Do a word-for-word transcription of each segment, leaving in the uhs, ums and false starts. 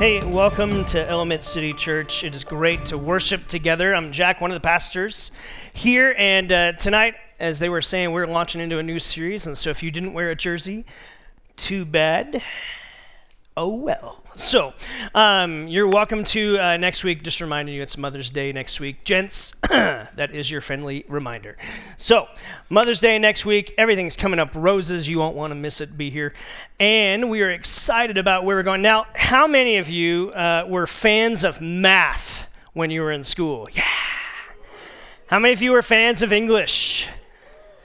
Hey, welcome to Element City Church. It is great to worship together. I'm Jack, one of the pastors here, and uh, tonight, as they were saying, we're launching into a new series, and so if you didn't wear a jersey, too bad. Oh, well. So, um, you're welcome to uh, next week. Just reminding you, it's Mother's Day next week. Gents, that is your friendly reminder. So, Mother's Day next week. Everything's coming up. Roses, you won't want to miss it. Be here. And we are excited about where we're going. Now, how many of you uh, were fans of math when you were in school? Yeah. How many of you were fans of English?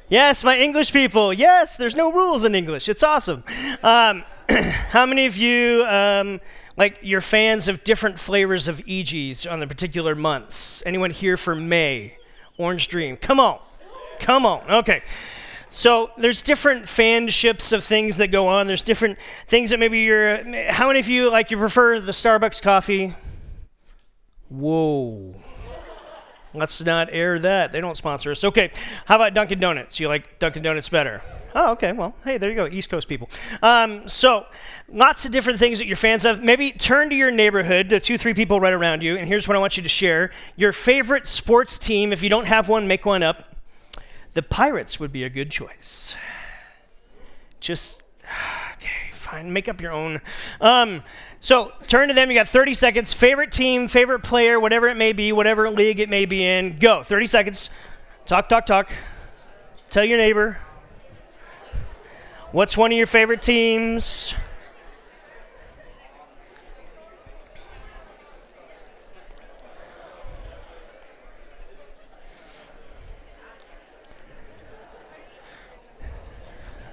Yes, my English people. Yes, there's no rules in English. It's awesome. Um How many of you, um, like, you're fans of different flavors of Eegee's on the particular months? Anyone here for May? Orange Dream. Come on. Come on. Okay. So there's different fanships of things that go on. There's different things that maybe you're, how many of you, like, you prefer the Starbucks coffee? Whoa. Let's not air that. They don't sponsor us. Okay. How about Dunkin' Donuts? You like Dunkin' Donuts better? Oh, okay. Well, hey, there you go, East Coast people. Um, so lots of different things that you're fans of. Maybe turn to your neighborhood, the two, three people right around you, and here's what I want you to share. Your favorite sports team, if you don't have one, make one up. The Pirates would be a good choice. Just, okay, fine. Make up your own. Um, so turn to them. You got thirty seconds. Favorite team, favorite player, whatever it may be, whatever league it may be in. Go. thirty seconds. Talk, talk, talk. Tell your neighbor. What's one of your favorite teams?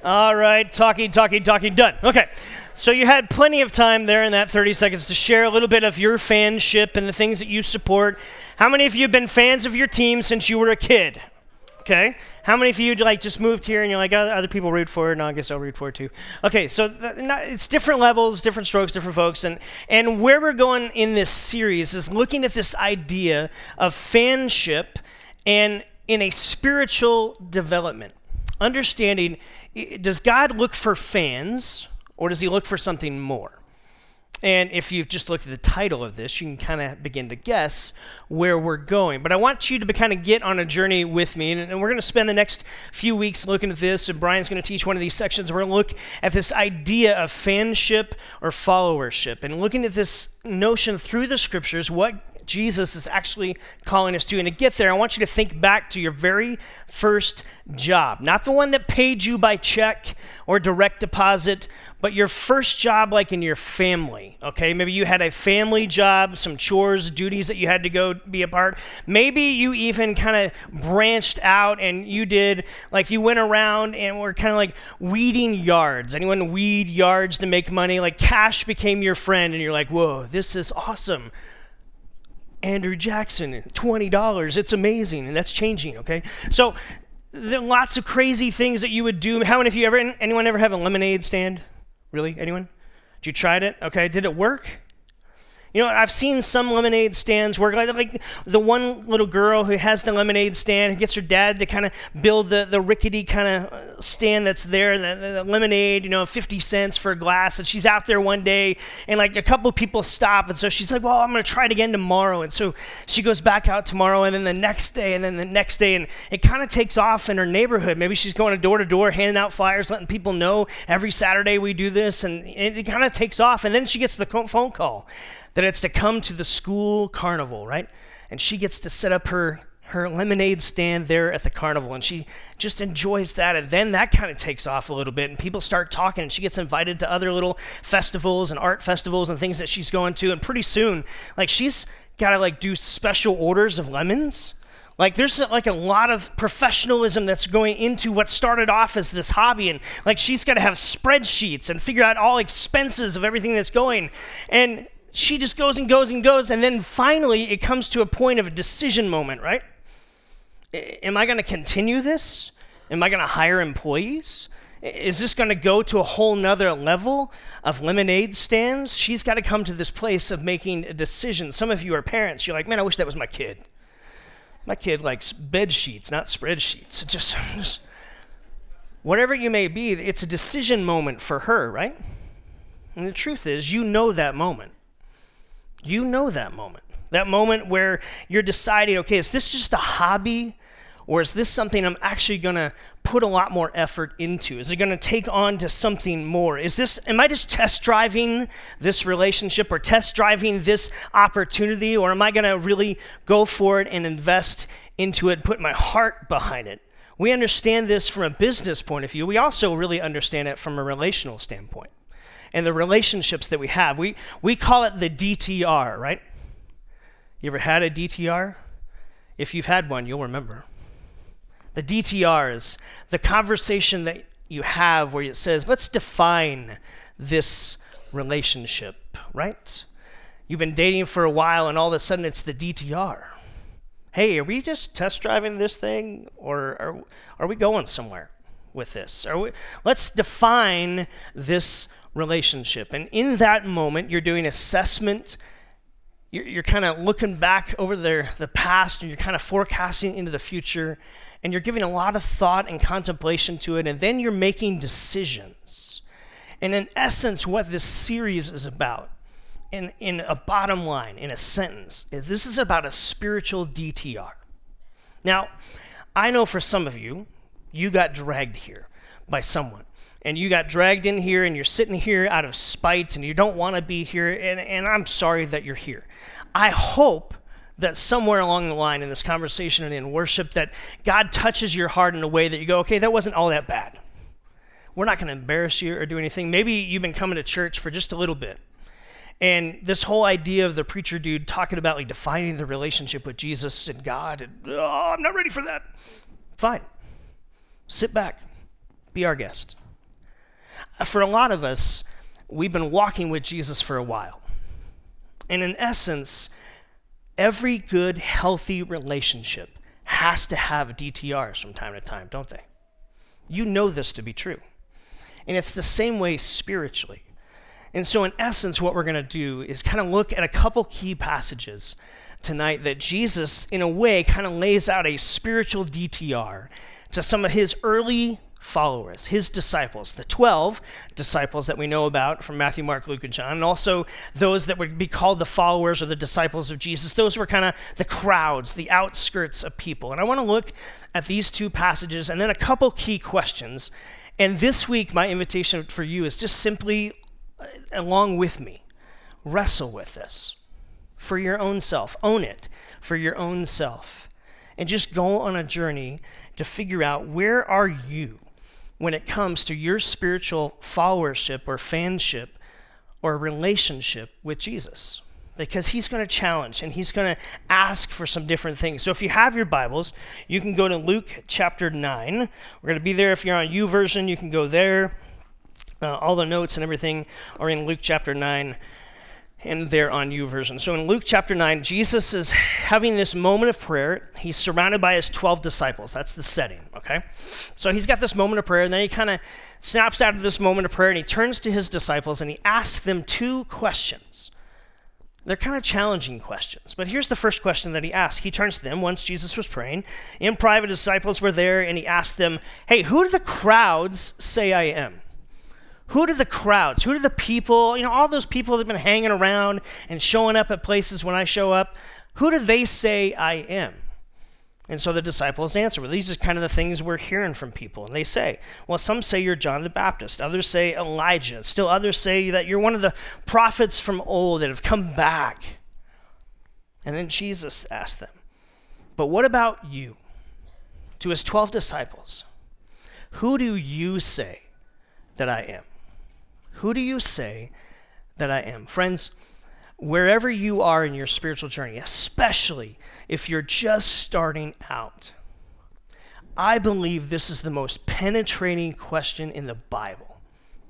All right, talkie, talkie, talkie, done. Okay, so you had plenty of time there in that thirty seconds to share a little bit of your fanship and the things that you support. How many of you have been fans of your team since you were a kid? Okay, how many of you like just moved here and you're like, oh, other people root for it, and no, I guess I'll root for it too. Okay, so th- not, it's different levels, different strokes, different folks, and, and where we're going in this series is looking at this idea of fanship and in a spiritual development. Understanding, does God look for fans or does he look for something more? And if you've just looked at the title of this, you can kind of begin to guess where we're going. But I want you to kind of get on a journey with me, and, and we're going to spend the next few weeks looking at this, and Brian's going to teach one of these sections. We're going to look at this idea of fanship or followership, and looking at this notion through the Scriptures, what Jesus is actually calling us to. And to get there, I want you to think back to your very first job, not the one that paid you by check or direct deposit, but your first job, like in your family, okay? Maybe you had a family job, some chores, duties that you had to go be a part. Maybe you even kind of branched out and you did, like you went around and were kind of like weeding yards. Anyone weed yards to make money? Like cash became your friend and you're like, whoa, this is awesome. Andrew Jackson, twenty dollars, it's amazing, and that's changing, okay? So there are lots of crazy things that you would do. How many of you ever, anyone ever have a lemonade stand? Really? Anyone? Did you try it? Okay. Did it work? You know, I've seen some lemonade stands work. Like, like the one little girl who has the lemonade stand, who gets her dad to kind of build the, the rickety kind of stand that's there, the, the lemonade, you know, fifty cents for a glass. And she's out there one day, and like a couple people stop. And so she's like, well, I'm going to try it again tomorrow. And so she goes back out tomorrow, and then the next day, and then the next day. And it kind of takes off in her neighborhood. Maybe she's going door to door, handing out flyers, letting people know every Saturday we do this. And it kind of takes off. And then she gets the phone call that it's to come to the school carnival, right? And she gets to set up her, her lemonade stand there at the carnival, and she just enjoys that, and then that kind of takes off a little bit, and people start talking, and she gets invited to other little festivals and art festivals and things that she's going to, and pretty soon, like, she's got to, like, do special orders of lemons. Like, there's like a lot of professionalism that's going into what started off as this hobby, and like, she's got to have spreadsheets and figure out all expenses of everything that's going, and she just goes and goes and goes, and then finally it comes to a point of a decision moment, right? Am I going to continue this? Am I going to hire employees? Is this going to go to a whole nother level of lemonade stands? She's got to come to this place of making a decision. Some of you are parents. You're like, man, I wish that was my kid. My kid likes bed sheets, not spreadsheets. It just, just whatever you may be, it's a decision moment for her, right? And the truth is, you know that moment. You know that moment. That moment where you're deciding, okay, is this just a hobby? Or is this something I'm actually going to put a lot more effort into? Is it going to take on to something more? Is this? Am I just test driving this relationship or test driving this opportunity? Or am I going to really go for it and invest into it, put my heart behind it? We understand this from a business point of view. We also really understand it from a relational standpoint and the relationships that we have. We, we call it the D T R, right? You ever had a D T R? If you've had one, you'll remember. The D T R is the conversation that you have where it says, let's define this relationship, right? You've been dating for a while, and all of a sudden it's the D T R. Hey, are we just test driving this thing, or are, are we going somewhere with this? Are we, let's define this relationship. And in that moment, you're doing assessment. You're, you're kind of looking back over the, the past, and you're kind of forecasting into the future, and you're giving a lot of thought and contemplation to it, and then you're making decisions. And in essence, what this series is about, in, in a bottom line, in a sentence, is this is about a spiritual D T R. Now, I know for some of you, you got dragged here by someone, and you got dragged in here, and you're sitting here out of spite, and you don't want to be here, and, and I'm sorry that you're here. I hope that somewhere along the line in this conversation and in worship that God touches your heart in a way that you go, okay, that wasn't all that bad. We're not going to embarrass you or do anything. Maybe you've been coming to church for just a little bit. And this whole idea of the preacher dude talking about like defining the relationship with Jesus and God, and oh, I'm not ready for that. Fine. Sit back. Be our guest. For a lot of us, we've been walking with Jesus for a while. And in essence, every good, healthy relationship has to have D T Rs from time to time, don't they? You know this to be true. And it's the same way spiritually. And so in essence, what we're going to do is kind of look at a couple key passages tonight that Jesus, in a way, kind of lays out a spiritual D T R to some of his early followers, his disciples, the twelve disciples that we know about from Matthew, Mark, Luke, and John, and also those that would be called the followers or the disciples of Jesus. Those were kind of the crowds, the outskirts of people. And I want to look at these two passages and then a couple key questions. And this week, my invitation for you is just simply, along with me, wrestle with this for your own self. Own it for your own self. And just go on a journey to figure out, where are you when it comes to your spiritual followership or fanship or relationship with Jesus? Because he's going to challenge and he's going to ask for some different things. So if you have your Bibles, you can go to Luke chapter nine. We're going to be there. If you're on YouVersion, you can go there. Uh, all the notes and everything are in Luke chapter nine and there on YouVersion. So in Luke chapter nine, Jesus is having this moment of prayer. He's surrounded by his twelve disciples. That's the setting, okay? So he's got this moment of prayer, and then he kind of snaps out of this moment of prayer, and he turns to his disciples, and he asks them two questions. They're kind of challenging questions, but here's the first question that he asks. He turns to them once Jesus was praying. In private, disciples were there, and he asked them, hey, who do the crowds say I am? Who do the crowds, who do the people, you know, all those people that have been hanging around and showing up at places when I show up, who do they say I am? And so the disciples answer, well, these are kind of the things we're hearing from people. And they say, well, some say you're John the Baptist. Others say Elijah. Still others say that you're one of the prophets from old that have come back. And then Jesus asked them, but what about you? To his twelve disciples, who do you say that I am? Who do you say that I am? Friends, wherever you are in your spiritual journey, especially if you're just starting out, I believe this is the most penetrating question in the Bible,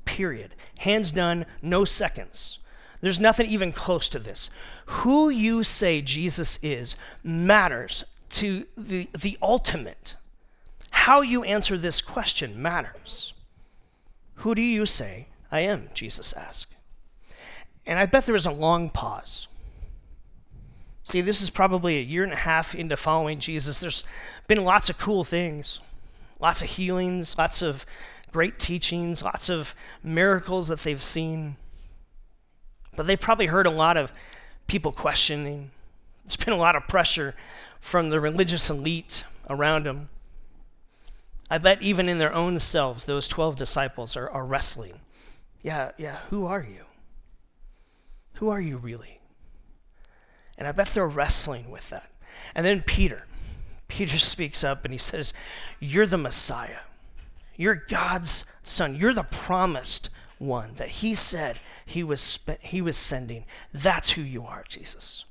period. Hands down, no seconds. There's nothing even close to this. Who you say Jesus is matters to the, the ultimate. How you answer this question matters. Who do you say I am? Jesus asked. And I bet there was a long pause. See, this is probably a year and a half into following Jesus. There's been lots of cool things, lots of healings, lots of great teachings, lots of miracles that they've seen. But they probably heard a lot of people questioning. There's been a lot of pressure from the religious elite around him. I bet even in their own selves, those twelve disciples are, are wrestling. Yeah, yeah, who are you? Who are you really? And I bet they're wrestling with that. And then Peter. Peter speaks up and he says, "You're the Messiah. You're God's son. You're the promised one that he said he was spe- he was sending. That's who you are, Jesus."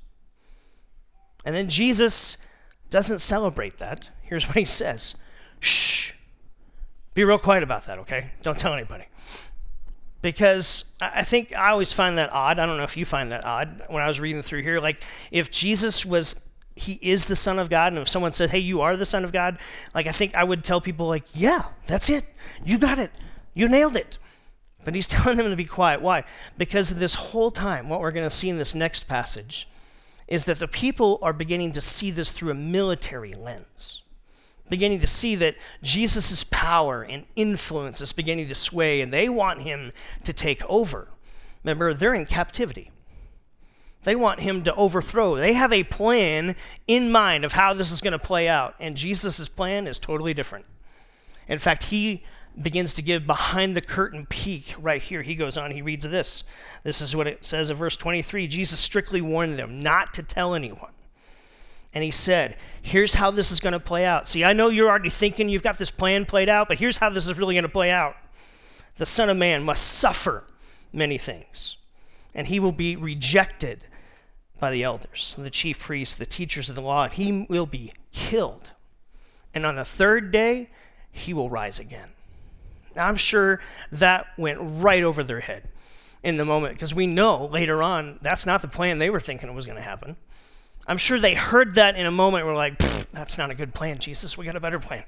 And then Jesus doesn't celebrate that. Here's what he says. Shh. Be real quiet about that, okay? Don't tell anybody. Because I think I always find that odd. I don't know if you find that odd when I was reading through here. Like, if Jesus was, he is the Son of God, and if someone said, hey, you are the Son of God, like, I think I would tell people, like, yeah, that's it. You got it. You nailed it. But he's telling them to be quiet. Why? Because this whole time, what we're going to see in this next passage is that the people are beginning to see this through a military lens. Beginning to see that Jesus' power and influence is beginning to sway, and they want him to take over. Remember, they're in captivity. They want him to overthrow. They have a plan in mind of how this is going to play out, and Jesus' plan is totally different. In fact, he begins to give behind the curtain peek right here. He goes on, he reads this. This is what it says in verse twenty-three. Jesus strictly warned them not to tell anyone. And he said, here's how this is going to play out. See, I know you're already thinking you've got this plan played out, but here's how this is really going to play out. The Son of Man must suffer many things, and he will be rejected by the elders, the chief priests, the teachers of the law, and he will be killed. And on the third day, he will rise again. Now, I'm sure that went right over their head in the moment, because we know later on that's not the plan they were thinking it was going to happen. I'm sure they heard that in a moment where we're like, that's not a good plan, Jesus. We got a better plan.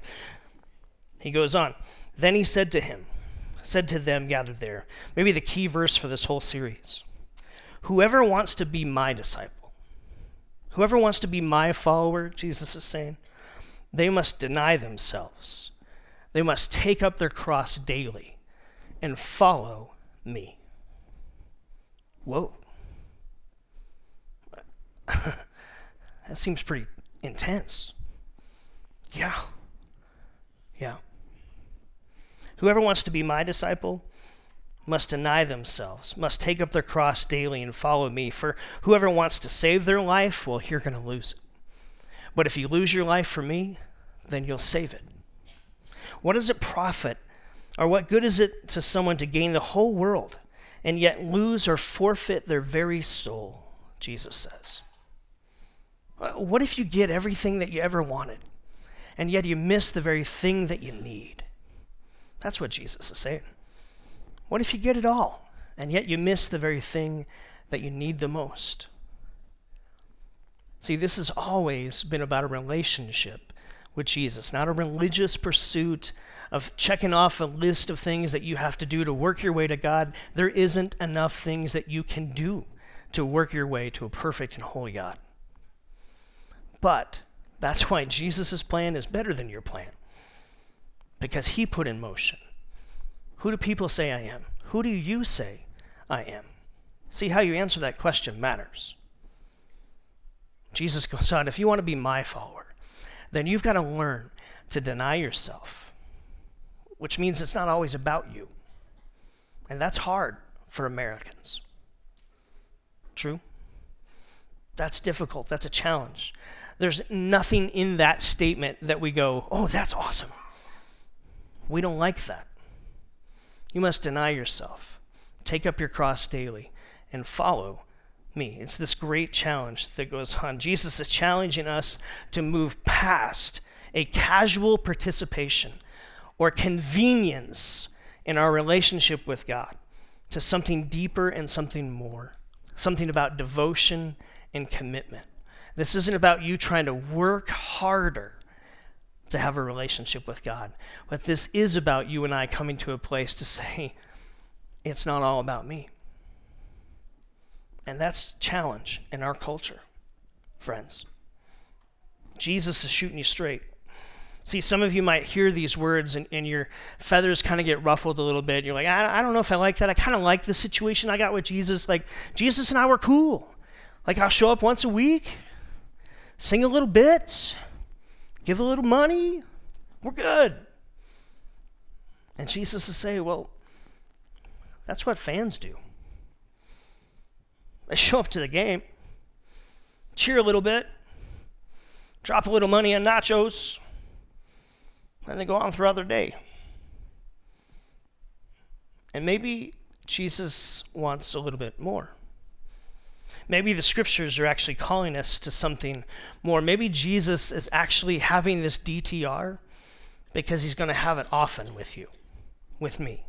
He goes on. Then he said to him, said to them gathered there, maybe the key verse for this whole series, whoever wants to be my disciple, whoever wants to be my follower, Jesus is saying, they must deny themselves. They must take up their cross daily and follow me. Whoa. That seems pretty intense. Yeah. Yeah. Whoever wants to be my disciple must deny themselves, must take up their cross daily and follow me. For whoever wants to save their life, well, you're going to lose it. But if you lose your life for me, then you'll save it. What does it profit, or what good is it to someone to gain the whole world and yet lose or forfeit their very soul? Jesus says. What if you get everything that you ever wanted, and yet you miss the very thing that you need? That's what Jesus is saying. What if you get it all, and yet you miss the very thing that you need the most? See, this has always been about a relationship with Jesus, not a religious pursuit of checking off a list of things that you have to do to work your way to God. There isn't enough things that you can do to work your way to a perfect and holy God. But that's why Jesus' plan is better than your plan, because he put in motion. Who do people say I am? Who do you say I am? See, how you answer that question matters. Jesus goes on, if you want to be my follower, then you've got to learn to deny yourself, which means it's not always about you. And that's hard for Americans. True? That's difficult. That's a challenge. There's nothing in that statement that we go, oh, that's awesome. We don't like that. You must deny yourself, take up your cross daily, and follow me. It's this great challenge that goes on. Jesus is challenging us to move past a casual participation or convenience in our relationship with God to something deeper and something more. Something about devotion and commitment. This isn't about you trying to work harder to have a relationship with God, but this is about you and I coming to a place to say, it's not all about me. And that's a challenge in our culture, friends. Jesus is shooting you straight. See, some of you might hear these words and, and your feathers kind of get ruffled a little bit. You're like, I, I don't know if I like that. I kind of like the situation I got with Jesus. Like, Jesus and I were cool. Like, I'll show up once a week, sing a little bit, give a little money, we're good. And Jesus is saying, well, that's what fans do. They show up to the game, cheer a little bit, drop a little money on nachos, and they go on throughout their day. And maybe Jesus wants a little bit more. Maybe the scriptures are actually calling us to something more. Maybe Jesus is actually having this D T R because he's going to have it often with you, with me,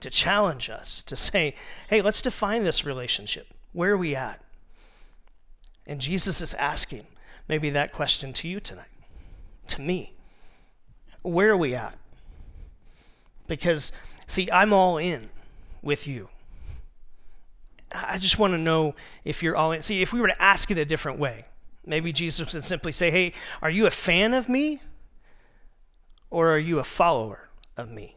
to challenge us, to say, hey, let's define this relationship. Where are we at? And Jesus is asking maybe that question to you tonight, to me. Where are we at? Because, see, I'm all in with you. I just want to know if you're all in. See, if we were to ask it a different way, maybe Jesus would simply say, hey, are you a fan of me? Or are you a follower of me?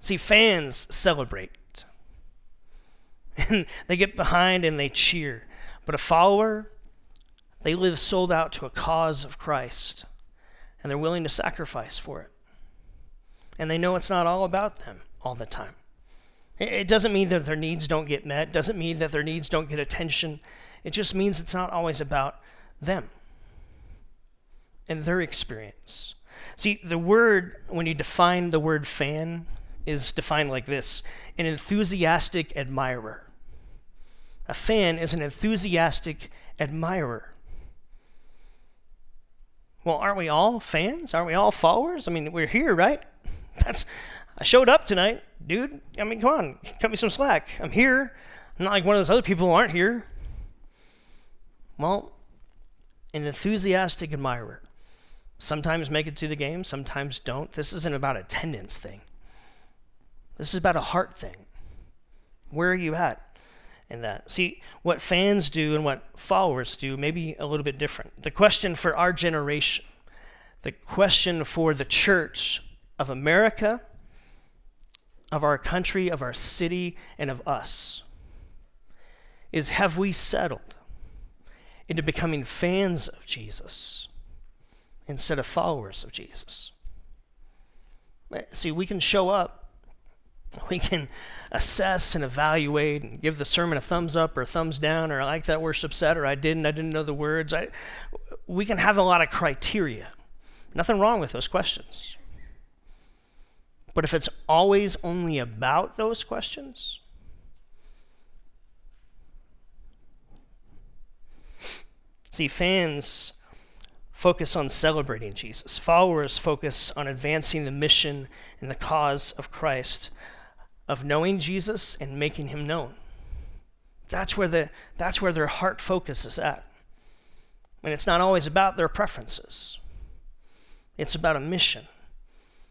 See, fans celebrate. And they get behind and they cheer. But a follower, they live sold out to a cause of Christ. And they're willing to sacrifice for it. And they know it's not all about them all the time. It doesn't mean that their needs don't get met. It doesn't mean that their needs don't get attention. It just means it's not always about them and their experience. See, the word, when you define the word fan, is defined like this: an enthusiastic admirer. A fan is an enthusiastic admirer. Well, aren't we all fans? Aren't we all followers? I mean, we're here, right? That's... I showed up tonight, dude. I mean, come on, cut me some slack. I'm here. I'm not like one of those other people who aren't here. Well, an enthusiastic admirer. Sometimes make it to the game, sometimes don't. This isn't about attendance thing. This is about a heart thing. Where are you at in that? See, what fans do and what followers do may be a little bit different. The question for our generation, the question for the church of America, of our country, of our city, and of us, is have we settled into becoming fans of Jesus instead of followers of Jesus? See, we can show up, we can assess and evaluate and give the sermon a thumbs up or a thumbs down, or I like that worship set, or I didn't, I didn't know the words. I, we can have a lot of criteria. Nothing wrong with those questions. But if it's always only about those questions, see, fans focus on celebrating Jesus. Followers focus on advancing the mission and the cause of Christ, of knowing Jesus and making him known. That's where the that's where their heart focus is at. And it's not always about their preferences. It's about a mission.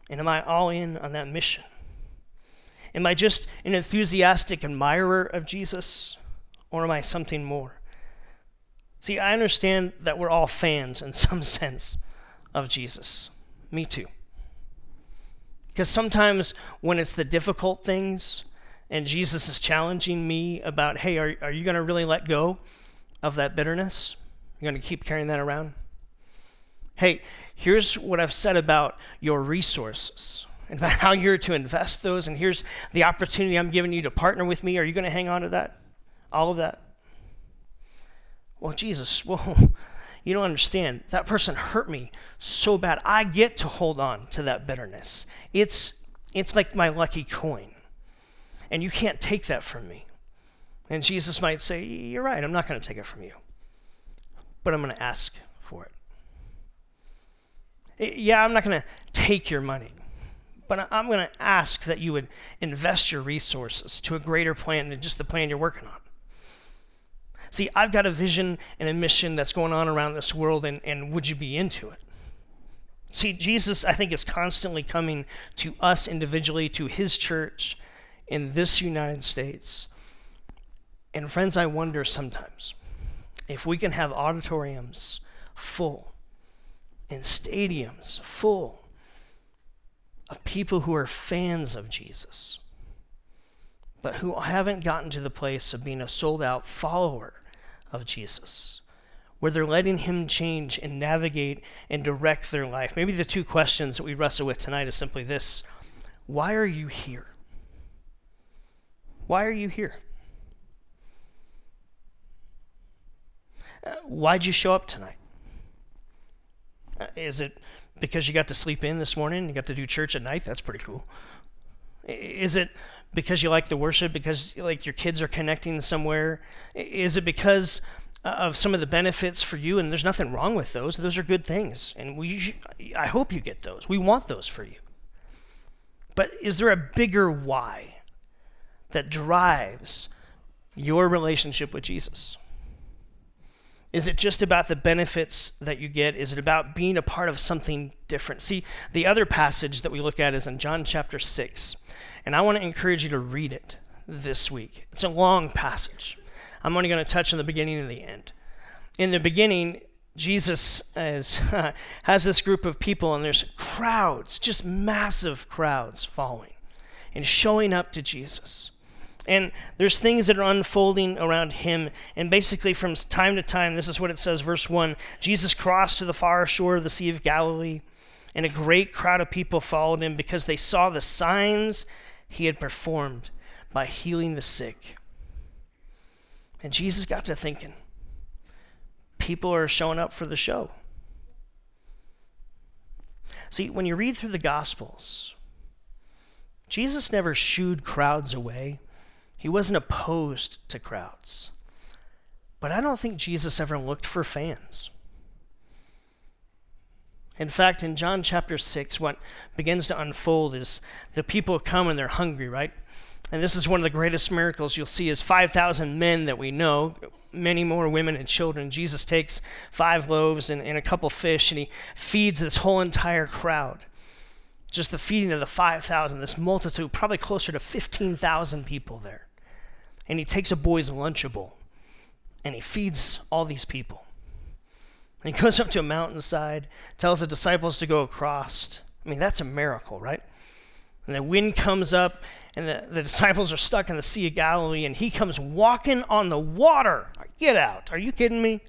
And am I all in on that mission? Am I just an enthusiastic admirer of Jesus, or am I something more? See, I understand that we're all fans in some sense of Jesus. Me too. Because sometimes when it's the difficult things and Jesus is challenging me about, hey, are, are you going to really let go of that bitterness? You're going to keep carrying that around? Hey, here's what I've said about your resources and about how you're to invest those, and here's the opportunity I'm giving you to partner with me. Are you going to hang on to that? All of that? Well, Jesus, well, you don't understand. That person hurt me so bad. I get to hold on to that bitterness. It's, it's like my lucky coin, and you can't take that from me. And Jesus might say, you're right, I'm not going to take it from you, but I'm going to ask for it. Yeah, I'm not going to take your money, but I'm going to ask that you would invest your resources to a greater plan than just the plan you're working on. See, I've got a vision and a mission that's going on around this world, and, and would you be into it? See, Jesus, I think, is constantly coming to us individually, to his church in this United States. And friends, I wonder sometimes if we can have auditoriums full and stadiums full of people who are fans of Jesus, but who haven't gotten to the place of being a sold-out follower of Jesus, where they're letting him change and navigate and direct their life. Maybe the two questions that we wrestle with tonight is simply this: why are you here? Why are you here? Uh, why'd you show up tonight? Uh, is it because you got to sleep in this morning and you got to do church at night? That's pretty cool. Is it because you like the worship, because like your kids are connecting somewhere? Is it because of some of the benefits for you? And there's nothing wrong with those. Those are good things. And we, should, I hope you get those. We want those for you. But is there a bigger why that drives your relationship with Jesus? Is it just about the benefits that you get? Is it about being a part of something different? See, the other passage that we look at is in John chapter six, and I want to encourage you to read it this week. It's a long passage. I'm only going to touch on the beginning and the end. In the beginning, Jesus is, has this group of people, and there's crowds, just massive crowds following and showing up to Jesus. And there's things that are unfolding around him. And basically from time to time, this is what it says, verse one, Jesus crossed to the far shore of the Sea of Galilee, and a great crowd of people followed him because they saw the signs he had performed by healing the sick. And Jesus got to thinking, people are showing up for the show. See, when you read through the Gospels, Jesus never shooed crowds away. He wasn't opposed to crowds. But I don't think Jesus ever looked for fans. In fact, in John chapter six, what begins to unfold is the people come and they're hungry, right? And this is one of the greatest miracles you'll see is five thousand men that we know, many more women and children. Jesus takes five loaves and, and a couple fish, and he feeds this whole entire crowd. Just the feeding of the five thousand, this multitude, probably closer to fifteen thousand people there. And he takes a boy's Lunchable, and he feeds all these people. And he goes up to a mountainside, tells the disciples to go across. I mean, that's a miracle, right? And the wind comes up, and the, the disciples are stuck in the Sea of Galilee, and he comes walking on the water. Get out. Are you kidding me?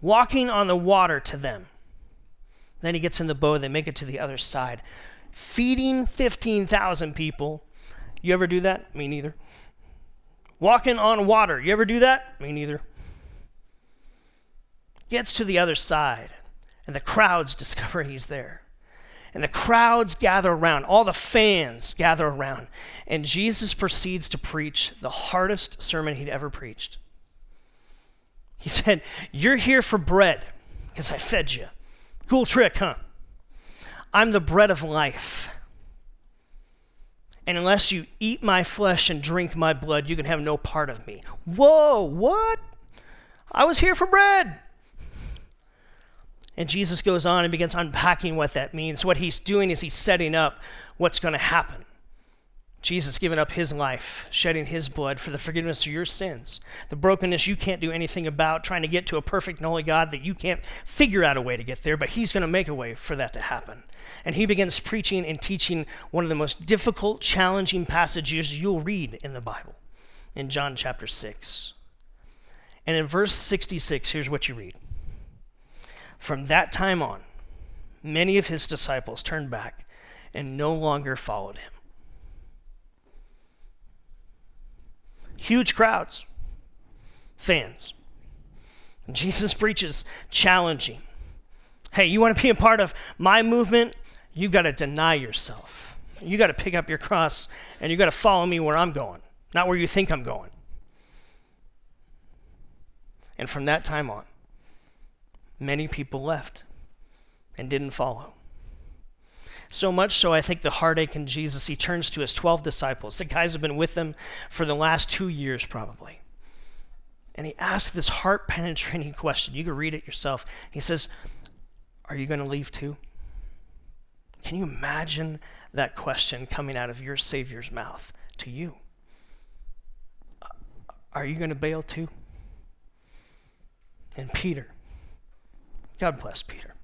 Walking on the water to them. Then he gets in the boat. They make it to the other side. Feeding fifteen thousand people. You ever do that? Me neither. Walking on water. You ever do that? Me neither. Gets to the other side, and the crowds discover he's there. And the crowds gather around. All the fans gather around. And Jesus proceeds to preach the hardest sermon he'd ever preached. He said, "You're here for bread because I fed you. Cool trick, huh? I'm the bread of life. And unless you eat my flesh and drink my blood, you can have no part of me." Whoa, what? I was here for bread. And Jesus goes on and begins unpacking what that means. What he's doing is he's setting up what's going to happen. Jesus giving up his life, shedding his blood for the forgiveness of your sins, the brokenness you can't do anything about, trying to get to a perfect and holy God that you can't figure out a way to get there, but he's going to make a way for that to happen. And he begins preaching and teaching one of the most difficult, challenging passages you'll read in the Bible, in John chapter six. And in verse sixty-six, here's what you read. From that time on, many of his disciples turned back and no longer followed him. Huge crowds, fans. And Jesus preaches challenging. Hey, you want to be a part of my movement? You got to deny yourself. You got to pick up your cross, and you got to follow me where I'm going, not where you think I'm going. And from that time on, many people left and didn't follow. So much so, I think the heartache in Jesus, he turns to his twelve disciples. The guys have been with him for the last two years probably. And he asks this heart-penetrating question. You can read it yourself. He says, "Are you going to leave too?" Can you imagine that question coming out of your Savior's mouth to you? Are you going to bail too? And Peter, God bless Peter,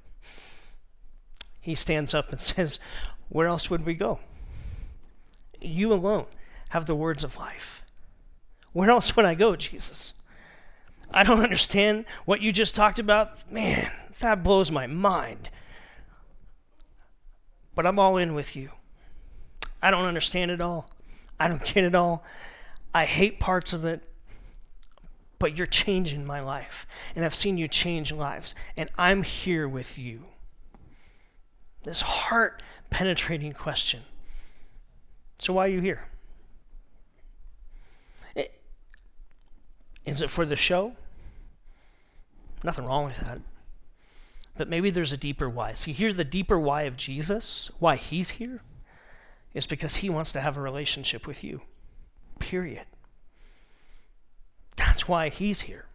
he stands up and says, "Where else would we go? You alone have the words of life. Where else would I go, Jesus? I don't understand what you just talked about. Man, that blows my mind. But I'm all in with you. I don't understand it all. I don't get it all. I hate parts of it. But you're changing my life. And I've seen you change lives. And I'm here with you. This heart-penetrating question. So why are you here? Is it for the show? Nothing wrong with that. But maybe there's a deeper why. See, here's the deeper why of Jesus, why he's here, is because he wants to have a relationship with you, period. That's why he's here.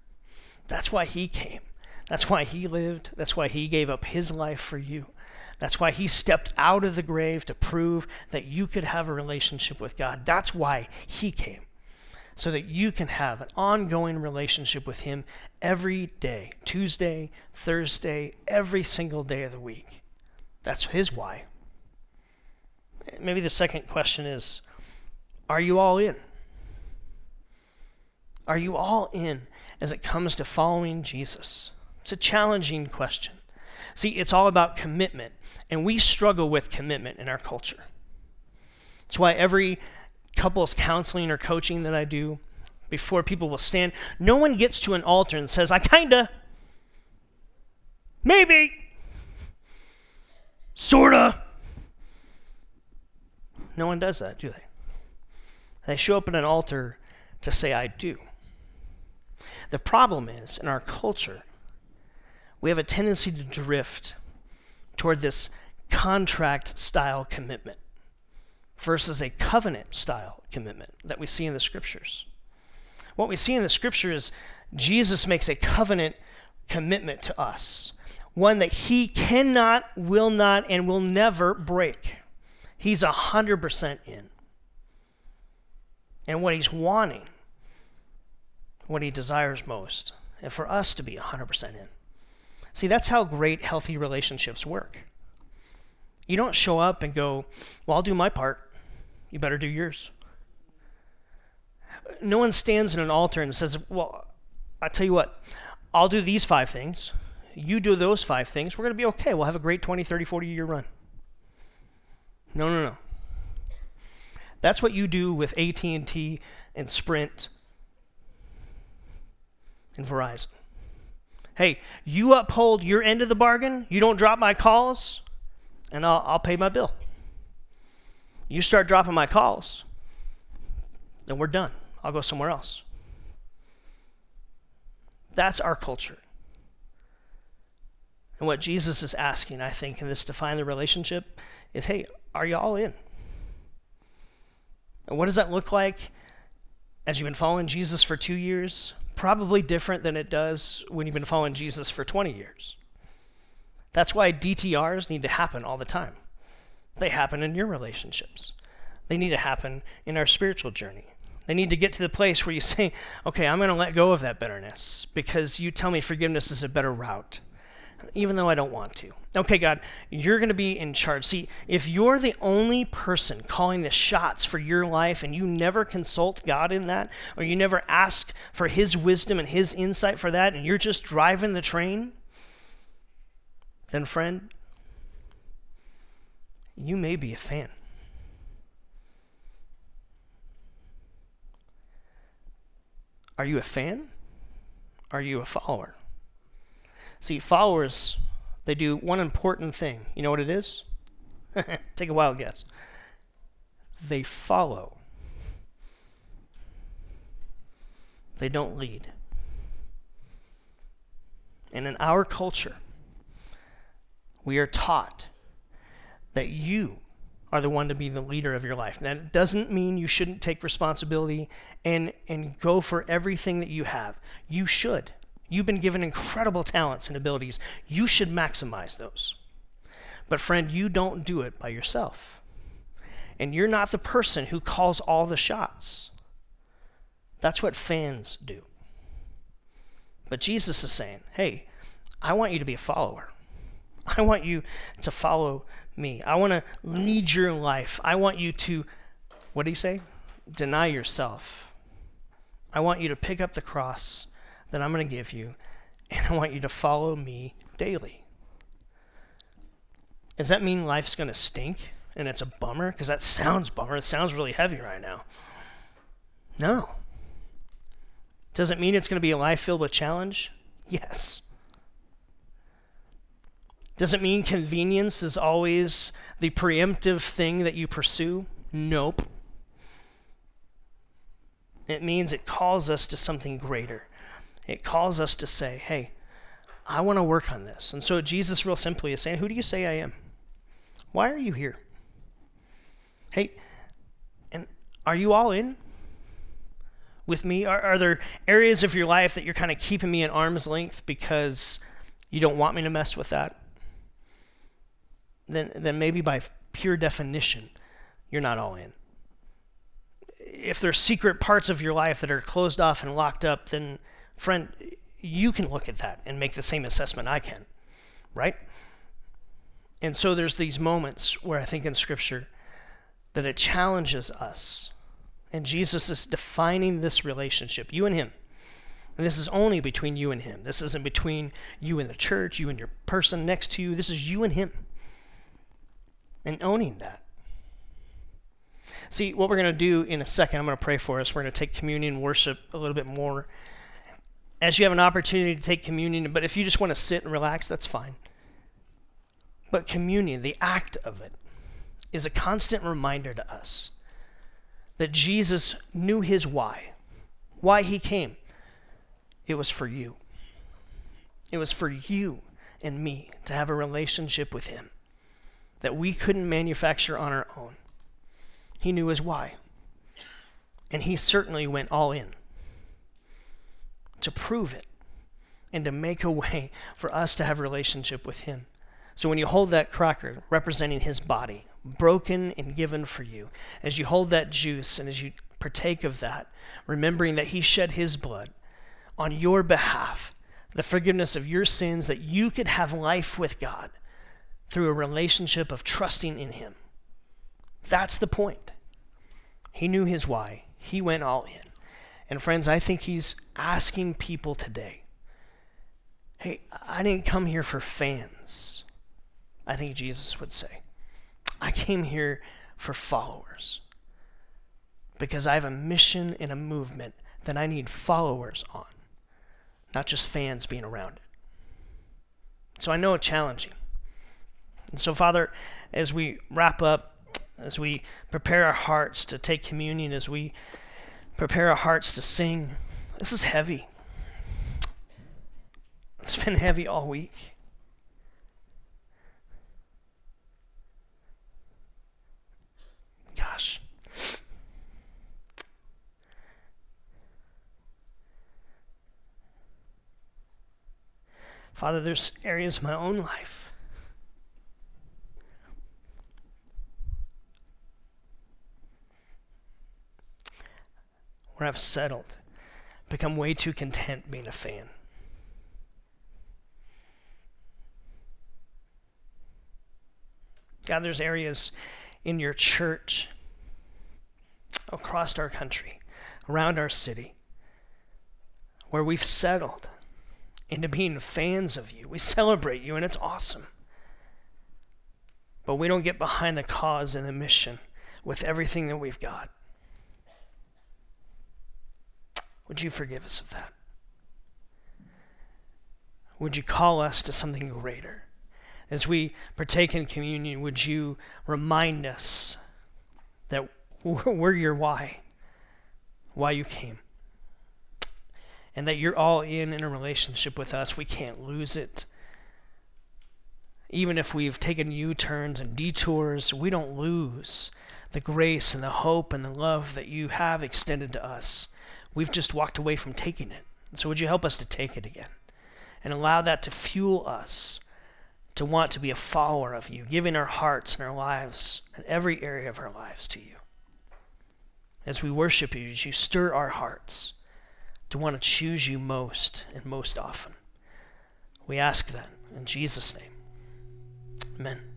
That's why he came. That's why he lived. That's why he gave up his life for you. That's why he stepped out of the grave to prove that you could have a relationship with God. That's why he came, so that you can have an ongoing relationship with him every day, Tuesday, Thursday, every single day of the week. That's his why. Maybe the second question is, are you all in? Are you all in as it comes to following Jesus? It's a challenging question. See, it's all about commitment, and we struggle with commitment in our culture. It's why every couples counseling or coaching that I do, before people will stand, no one gets to an altar and says, I kinda, maybe, sorta. No one does that, do they? They show up at an altar to say, I do. The problem is, in our culture, we have a tendency to drift toward this contract-style commitment versus a covenant-style commitment that we see in the Scriptures. What we see in the Scripture is Jesus makes a covenant commitment to us, one that he cannot, will not, and will never break. He's one hundred percent in. And what he's wanting, what he desires most, and for us to be one hundred percent in. See, that's how great, healthy relationships work. You don't show up and go, well, I'll do my part. You better do yours. No one stands at an altar and says, well, I tell you what, I'll do these five things. You do those five things. We're going to be okay. We'll have a great twenty, thirty, forty-year run. No, no, no. That's what you do with A T and T and Sprint and Verizon. Hey, you uphold your end of the bargain. You don't drop my calls, and I'll, I'll pay my bill. You start dropping my calls, then we're done. I'll go somewhere else. That's our culture. And what Jesus is asking, I think, in this Define the Relationship is, hey, are you all in? And what does that look like as you've been following Jesus for two years? Probably different than it does when you've been following Jesus for twenty years. That's why D T Rs need to happen all the time. They happen in your relationships. They need to happen in our spiritual journey. They need to get to the place where you say, okay, I'm going to let go of that bitterness because you tell me forgiveness is a better route, even though I don't want to. Okay, God, you're going to be in charge. See, if you're the only person calling the shots for your life and you never consult God in that, or you never ask for his wisdom and his insight for that, and you're just driving the train, then friend, you may be a fan. Are you a fan? Are you a follower? See, followers, they do one important thing. You know what it is? Take a wild guess. They follow. They don't lead. And in our culture, we are taught that you are the one to be the leader of your life. Now, it doesn't mean you shouldn't take responsibility and, and go for everything that you have. You should. You've been given incredible talents and abilities. You should maximize those. But friend, you don't do it by yourself. And you're not the person who calls all the shots. That's what fans do. But Jesus is saying, hey, I want you to be a follower. I want you to follow me. I want to lead your life. I want you to, what did he say? deny yourself. I want you to pick up the cross that I'm going to give you, and I want you to follow me daily. Does that mean life's going to stink and it's a bummer? Because that sounds bummer. It sounds really heavy right now. No. Does it mean it's going to be a life filled with challenge? Yes. Does it mean convenience is always the preemptive thing that you pursue? Nope. It means it calls us to something greater. It calls us to say, hey, I want to work on this. And so Jesus real simply is saying, who do you say I am? Why are you here? Hey, and are you all in with me? Are, are there areas of your life that you're kind of keeping me at arm's length because you don't want me to mess with that? Then, then maybe by pure definition, you're not all in. If there's secret parts of your life that are closed off and locked up, then friend, you can look at that and make the same assessment I can, right? And so there's these moments where I think in Scripture that it challenges us. And Jesus is defining this relationship, you and him. And this is only between you and him. This isn't between you and the church, you and your person next to you. This is you and him. And owning that. See, what we're going to do in a second, I'm going to pray for us. We're going to take communion, worship a little bit more. As you have an opportunity to take communion, but if you just want to sit and relax, that's fine. But communion, the act of it, is a constant reminder to us that Jesus knew his why, why he came. It was for you. It was for you and me to have a relationship with him that we couldn't manufacture on our own. He knew his why, and he certainly went all in to prove it and to make a way for us to have a relationship with him. So when you hold that cracker representing his body, broken and given for you, as you hold that juice and as you partake of that, remembering that he shed his blood on your behalf, the forgiveness of your sins, that you could have life with God through a relationship of trusting in him. That's the point. He knew his why. He went all in. And friends, I think he's asking people today, hey, I didn't come here for fans, I think Jesus would say. I came here for followers because I have a mission and a movement that I need followers on, not just fans being around it. So I know it's challenging. And so, Father, as we wrap up, as we prepare our hearts to take communion, as we prepare our hearts to sing, this is heavy. It's been heavy all week. Gosh. Father, there's areas of my own life where I've settled, become way too content being a fan. God, there's areas in your church, across our country, around our city, where we've settled into being fans of you. We celebrate you, and it's awesome. But we don't get behind the cause and the mission with everything that we've got. Would you forgive us of that? Would you call us to something greater? As we partake in communion, would you remind us that we're your why, why you came, and that you're all in in a relationship with us. We can't lose it. Even if we've taken U-turns and detours, we don't lose the grace and the hope and the love that you have extended to us. We've just walked away from taking it. So would you help us to take it again and allow that to fuel us to want to be a follower of you, giving our hearts and our lives and every area of our lives to you. As we worship you, as you stir our hearts to want to choose you most and most often. We ask that in Jesus' name. Amen.